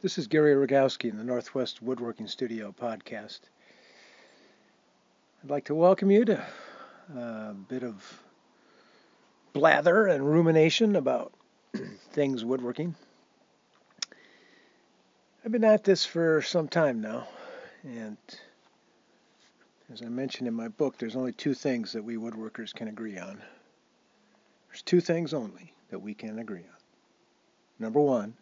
This is Gary Rogowski in the Northwest Woodworking Studio podcast. I'd like to welcome you to a bit of blather and rumination about things woodworking. I've been at this for some time now, and as I mentioned in my book, there's only two things that we woodworkers can agree on. There's two things only that we can agree on. Number one,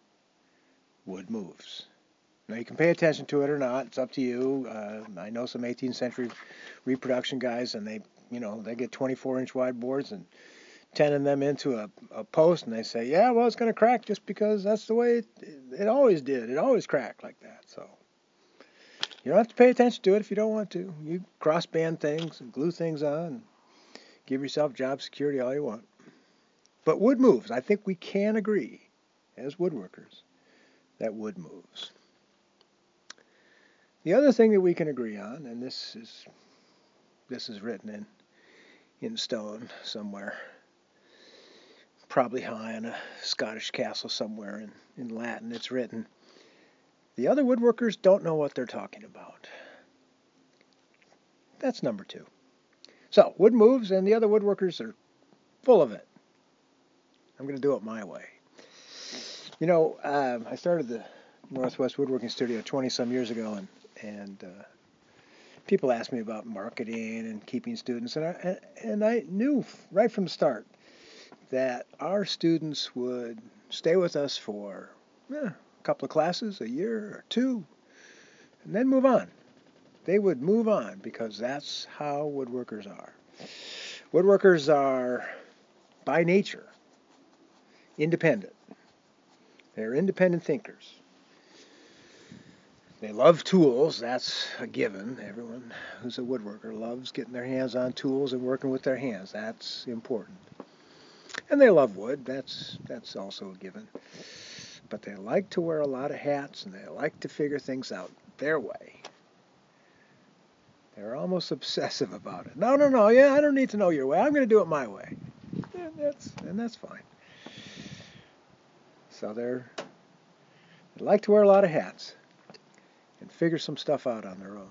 wood moves. Now, you can pay attention to it or not. It's up to you. I know some 18th century reproduction guys, and they get 24-inch wide boards and tenon them into a post, and they say, yeah, well, it's going to crack just because that's the way it always did. It always cracked like that. So you don't have to pay attention to it if you don't want to. You cross-band things and glue things on and give yourself job security all you want. But wood moves. I think we can agree as woodworkers that wood moves. The other thing that we can agree on, and this is written in stone somewhere, probably high on a Scottish castle somewhere in Latin, it's written, the other woodworkers don't know what they're talking about. That's number two. So, wood moves and the other woodworkers are full of it. I'm going to do it my way. You know, I started the Northwest Woodworking Studio 20-some years ago, and people asked me about marketing and keeping students, and I knew right from the start that our students would stay with us for a couple of classes, a year or two, and then move on. They would move on because that's how woodworkers are. Woodworkers are, by nature, independent. They're independent thinkers. They love tools. That's a given. Everyone who's a woodworker loves getting their hands on tools and working with their hands. That's important. And they love wood. That's also a given. But they like to wear a lot of hats, and they like to figure things out their way. They're almost obsessive about it. No. Yeah, I don't need to know your way. I'm going to do it my way. Yeah, that's fine. So they like to wear a lot of hats and figure some stuff out on their own.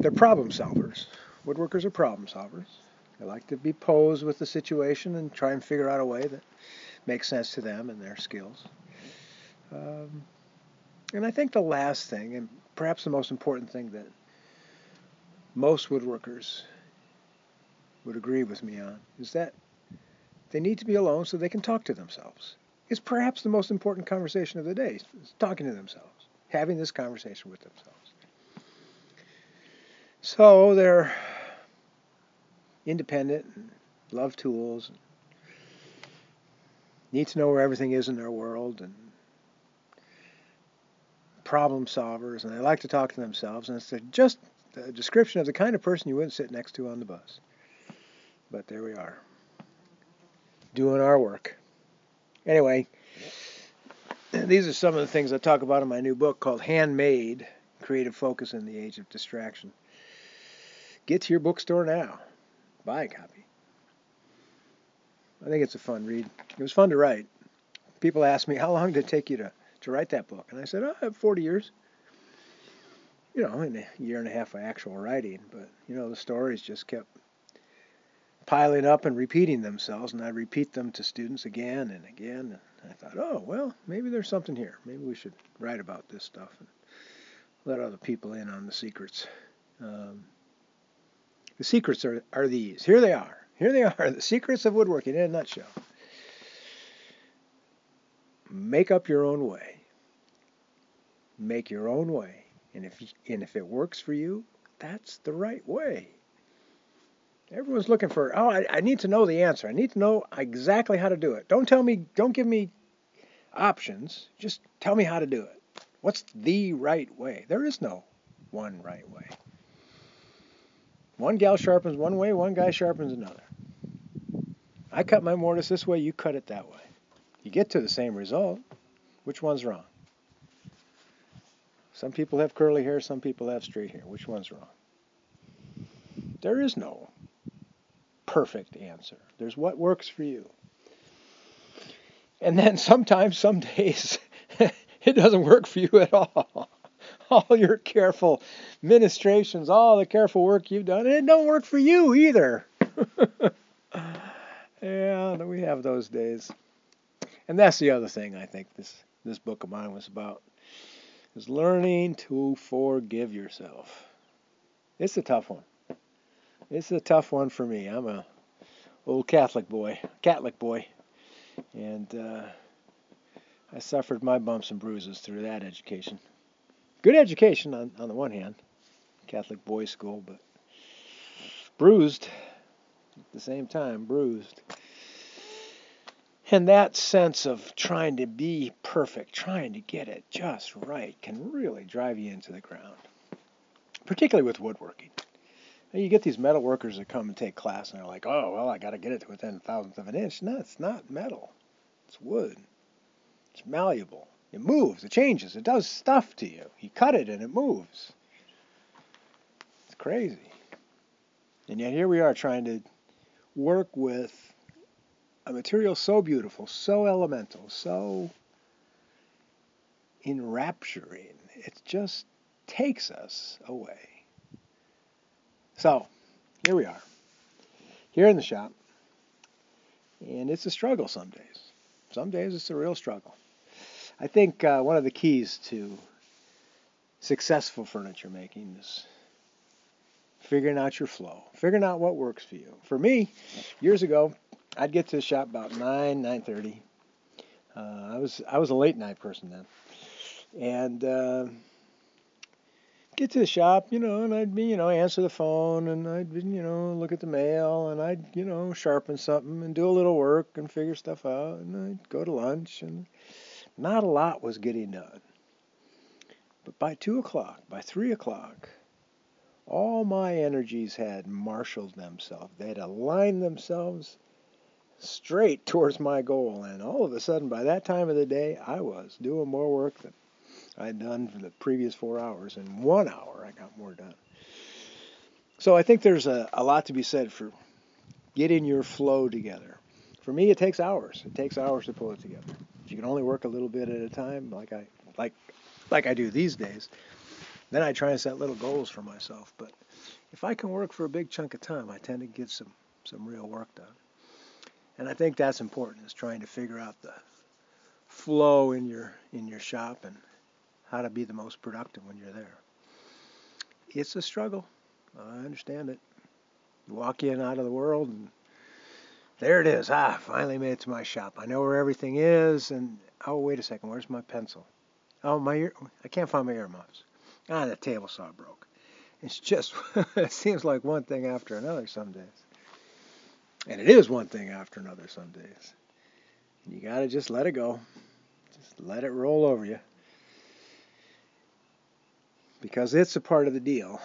They're problem solvers. Woodworkers are problem solvers. They like to be posed with the situation and try and figure out a way that makes sense to them and their skills. And I think the last thing, and perhaps the most important thing that most woodworkers would agree with me on, is that they need to be alone so they can talk to themselves. It's perhaps the most important conversation of the day, is talking to themselves, having this conversation with themselves. So they're independent, and love tools, and need to know where everything is in their world, and problem solvers, and they like to talk to themselves, and it's just a description of the kind of person you wouldn't sit next to on the bus. But there we are, doing our work. Anyway, these are some of the things I talk about in my new book called Handmade: Creative Focus in the Age of Distraction. Get to your bookstore now. Buy a copy. I think it's a fun read. It was fun to write. People asked me, how long did it take you to write that book? And I said, 40 years. In a year and a half of actual writing. But, the stories just kept piling up and repeating themselves, and I repeat them to students again and again, and I thought, maybe there's something here. Maybe we should write about this stuff and let other people in on the secrets. The secrets are these. Here they are. The secrets of woodworking in a nutshell. Make up your own way. Make your own way. And if it works for you, that's the right way. Everyone's looking for, I need to know the answer. I need to know exactly how to do it. Don't give me options. Just tell me how to do it. What's the right way? There is no one right way. One gal sharpens one way, one guy sharpens another. I cut my mortise this way, you cut it that way. You get to the same result. Which one's wrong? Some people have curly hair, some people have straight hair. Which one's wrong? There is no perfect answer. There's what works for you. And then sometimes, some days, it doesn't work for you at all. All your careful ministrations, all the careful work you've done, it don't work for you either. Yeah, we have those days. And that's the other thing I think this book of mine was about, is learning to forgive yourself. It's a tough one. It's a tough one for me. I'm a old Catholic boy. And I suffered my bumps and bruises through that education. Good education on the one hand, Catholic boys' school, but bruised at the same time, bruised. And that sense of trying to be perfect, trying to get it just right, can really drive you into the ground, particularly with woodworking. Now, you get these metal workers that come and take class, and they're like, oh, well, I got to get it to within a thousandth of an inch. No, it's not metal. It's wood. It's malleable. It moves. It changes. It does stuff to you. You cut it, and it moves. It's crazy. And yet here we are trying to work with a material so beautiful, so elemental, so enrapturing, it just takes us away. So, here we are, here in the shop, and it's a struggle some days. Some days it's a real struggle. I think one of the keys to successful furniture making is figuring out your flow, figuring out what works for you. For me, years ago, I'd get to the shop about 9:30. I was a late night person then, and get to the shop, and I'd be, answer the phone, and I'd be, look at the mail, and I'd, sharpen something and do a little work and figure stuff out, and I'd go to lunch, and not a lot was getting done. But by 2 o'clock, by 3 o'clock, all my energies had marshaled themselves. They had aligned themselves straight towards my goal, and all of a sudden, by that time of the day, I was doing more work than I'd done for the previous 4 hours. In 1 hour, I got more done. So I think there's a lot to be said for getting your flow together. For me, it takes hours. It takes hours to pull it together. If you can only work a little bit at a time, like I do these days, then I try and set little goals for myself. But if I can work for a big chunk of time, I tend to get some real work done. And I think that's important, is trying to figure out the flow in your shop and how to be the most productive when you're there. It's a struggle. I understand it. You walk in out of the world and there it is. Ah, finally made it to my shop. I know where everything is, and oh, wait a second, where's my pencil? Oh, I can't find my earmuffs. Ah, the table saw broke. It's just it seems like one thing after another some days. And it is one thing after another some days. You got to just let it go. Just let it roll over you. Because it's a part of the deal.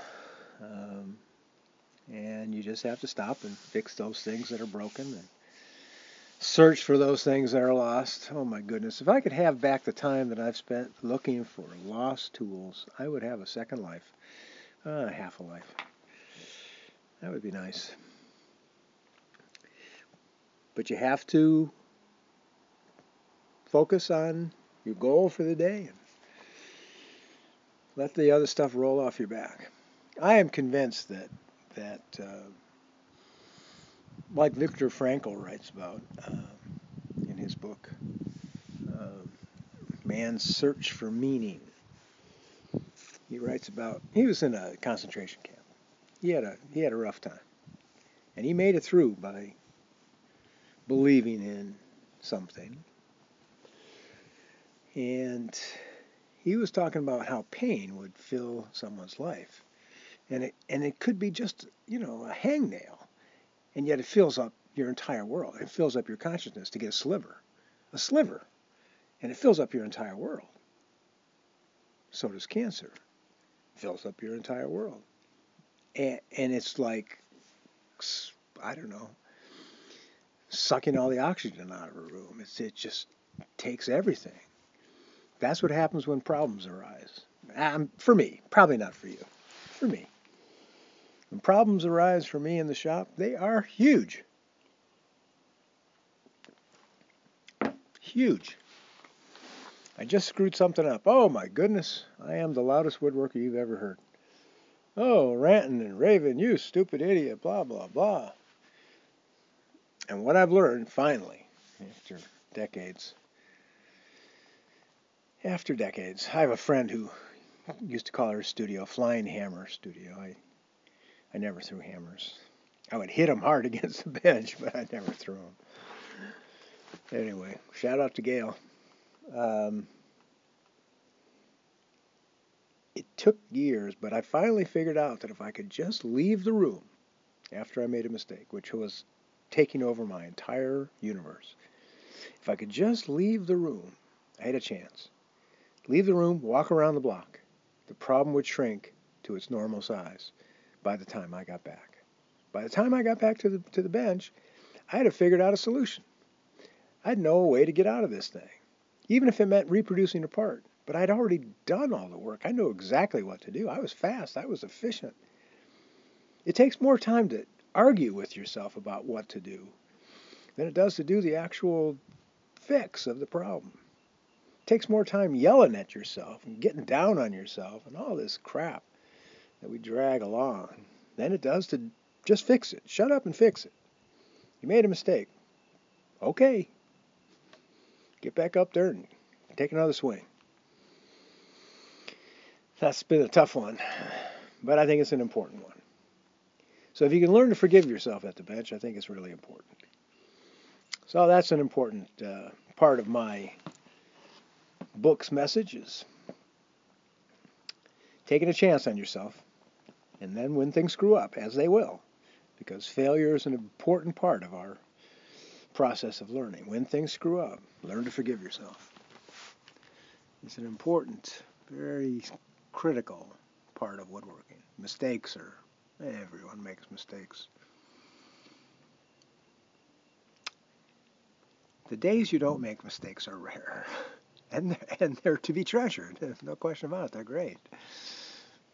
And you just have to stop and fix those things that are broken and search for those things that are lost. Oh my goodness. If I could have back the time that I've spent looking for lost tools, I would have a second life. Half a life. That would be nice. But you have to focus on your goal for the day and let the other stuff roll off your back. I am convinced that like Viktor Frankl writes about in his book, Man's Search for Meaning, he writes about, he was in a concentration camp. He had a rough time. And he made it through by believing in something. And he was talking about how pain would fill someone's life. And it could be just, a hangnail. And yet it fills up your entire world. It fills up your consciousness to get a sliver. A sliver. And it fills up your entire world. So does cancer. It fills up your entire world. And it's like, I don't know, sucking all the oxygen out of a room. It just takes everything. That's what happens when problems arise. For me, probably not for you. For me. When problems arise for me in the shop, they are huge. Huge. I just screwed something up. Oh, my goodness. I am the loudest woodworker you've ever heard. Oh, ranting and raving, you stupid idiot, blah, blah, blah. And what I've learned, finally, after decades, I have a friend who used to call her studio Flying Hammer Studio. I never threw hammers. I would hit them hard against the bench, but I never threw them. Anyway, shout out to Gail. It took years, but I finally figured out that if I could just leave the room after I made a mistake, which was taking over my entire universe, if I could just leave the room, I had a chance. Leave the room, walk around the block. The problem would shrink to its normal size by the time I got back. By the time I got back to the bench, I'd have figured out a solution. I'd know a way to get out of this thing, even if it meant reproducing a part. But I'd already done all the work. I knew exactly what to do. I was fast. I was efficient. It takes more time to argue with yourself about what to do than it does to do the actual fix of the problem. It takes more time yelling at yourself and getting down on yourself and all this crap that we drag along than it does to just fix it. Shut up and fix it. You made a mistake. Okay. Get back up there and take another swing. That's been a tough one, but I think it's an important one. So if you can learn to forgive yourself at the bench, I think it's really important. So that's an important part of my book's message is taking a chance on yourself, and then when things screw up, as they will, because failure is an important part of our process of learning. When things screw up, learn to forgive yourself. It's an important, very critical part of woodworking. Mistakes are, everyone makes mistakes. The days you don't make mistakes are rare, and they're to be treasured. There's no question about it. They're great.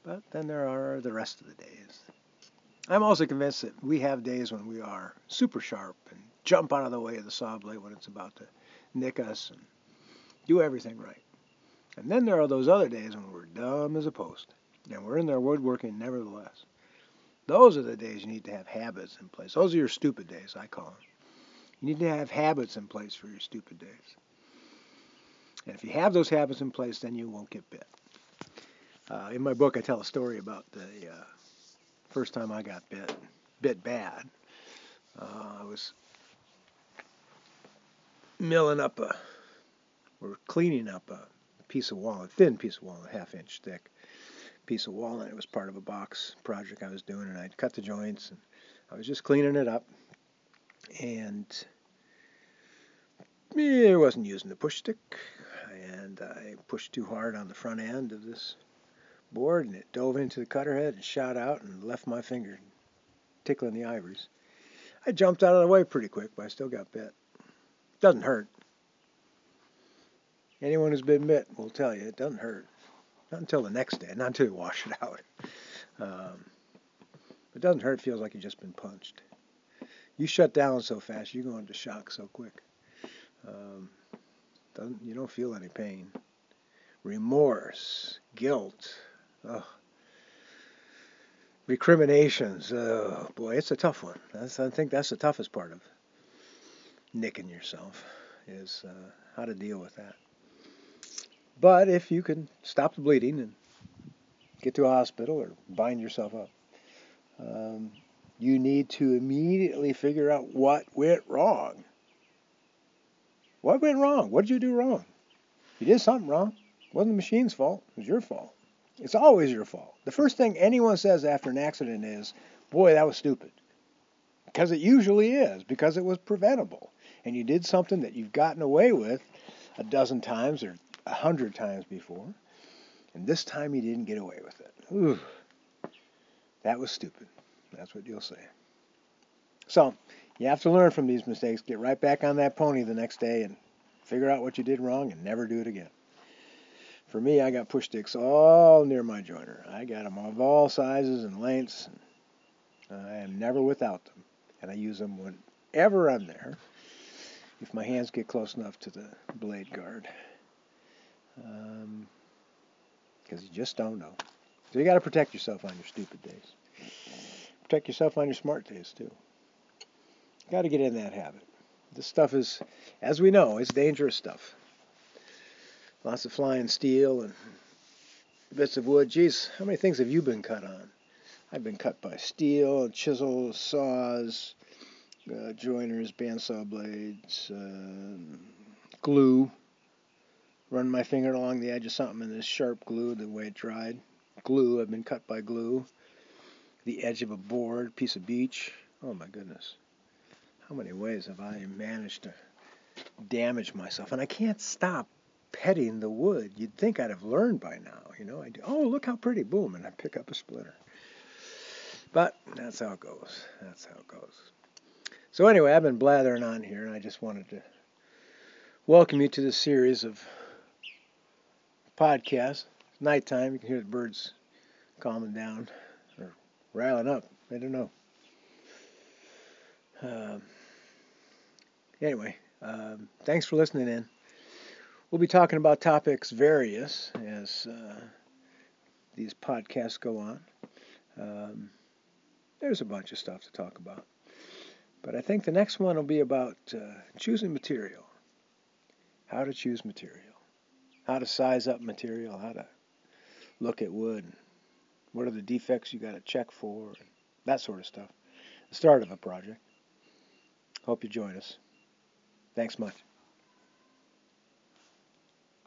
But then there are the rest of the days. I'm also convinced that we have days when we are super sharp and jump out of the way of the saw blade when it's about to nick us and do everything right. And then there are those other days when we're dumb as a post, and we're in there woodworking nevertheless. Those are the days you need to have habits in place. Those are your stupid days, I call them. You need to have habits in place for your stupid days. And if you have those habits in place, then you won't get bit. In my book, I tell a story about the first time I got bit bad. I was milling up cleaning up a piece of walnut, thin piece of walnut, half-inch thick piece of walnut. It was part of a box project I was doing, and I'd cut the joints, and I was just cleaning it up, and I wasn't using the push stick, and I pushed too hard on the front end of this board, and it dove into the cutter head and shot out and left my finger tickling the ivories. I jumped out of the way pretty quick, but I still got bit. Doesn't hurt. Anyone who's been bit will tell you it doesn't hurt. Not until the next day, not until you wash it out. It doesn't hurt, it feels like you've just been punched. You shut down so fast, you go into shock so quick. You don't feel any pain. Remorse, guilt, recriminations. Oh boy, it's a tough one. I think that's the toughest part of nicking yourself is how to deal with that. But if you can stop the bleeding and get to a hospital or bind yourself up, you need to immediately figure out what went wrong. What went wrong? What did you do wrong? You did something wrong. It wasn't the machine's fault. It was your fault. It's always your fault. The first thing anyone says after an accident is, boy, that was stupid. Because it usually is, because it was preventable. And you did something that you've gotten away with 12 times or 100 times before, and this time you didn't get away with it. Ooh, that was stupid. That's what you'll say. So, you have to learn from these mistakes, get right back on that pony the next day and figure out what you did wrong and never do it again. For me, I got push sticks all near my joiner. I got them of all sizes and lengths. And I am never without them, and I use them whenever I'm there. if my hands get close enough to the blade guard. Because you just don't know. So you got to protect yourself on your stupid days. Protect yourself on your smart days, too. Got to get in that habit. This stuff is, as we know, it's dangerous stuff. Lots of flying steel and bits of wood. Geez, how many things have you been cut on? I've been cut by steel, chisels, saws, joiners, bandsaw blades, glue. Run my finger along the edge of something and this sharp glue, the way it dried. Glue, I've been cut by glue. The edge of a board, piece of beech. Oh my goodness. How many ways have I managed to damage myself? And I can't stop petting the wood. You'd think I'd have learned by now. You know, I do. Oh, look how pretty. Boom. And I pick up a splinter. But that's how it goes. That's how it goes. So anyway, I've been blathering on here, and I just wanted to welcome you to this series of podcasts. It's nighttime. You can hear the birds calming down or riling up. I don't know. Anyway, thanks for listening in. We'll be talking about topics various as these podcasts go on. There's a bunch of stuff to talk about. But I think the next one will be about choosing material. How to choose material. How to size up material. How to look at wood. What are the defects you got to check for. That sort of stuff. The start of a project. Hope you join us. Thanks much.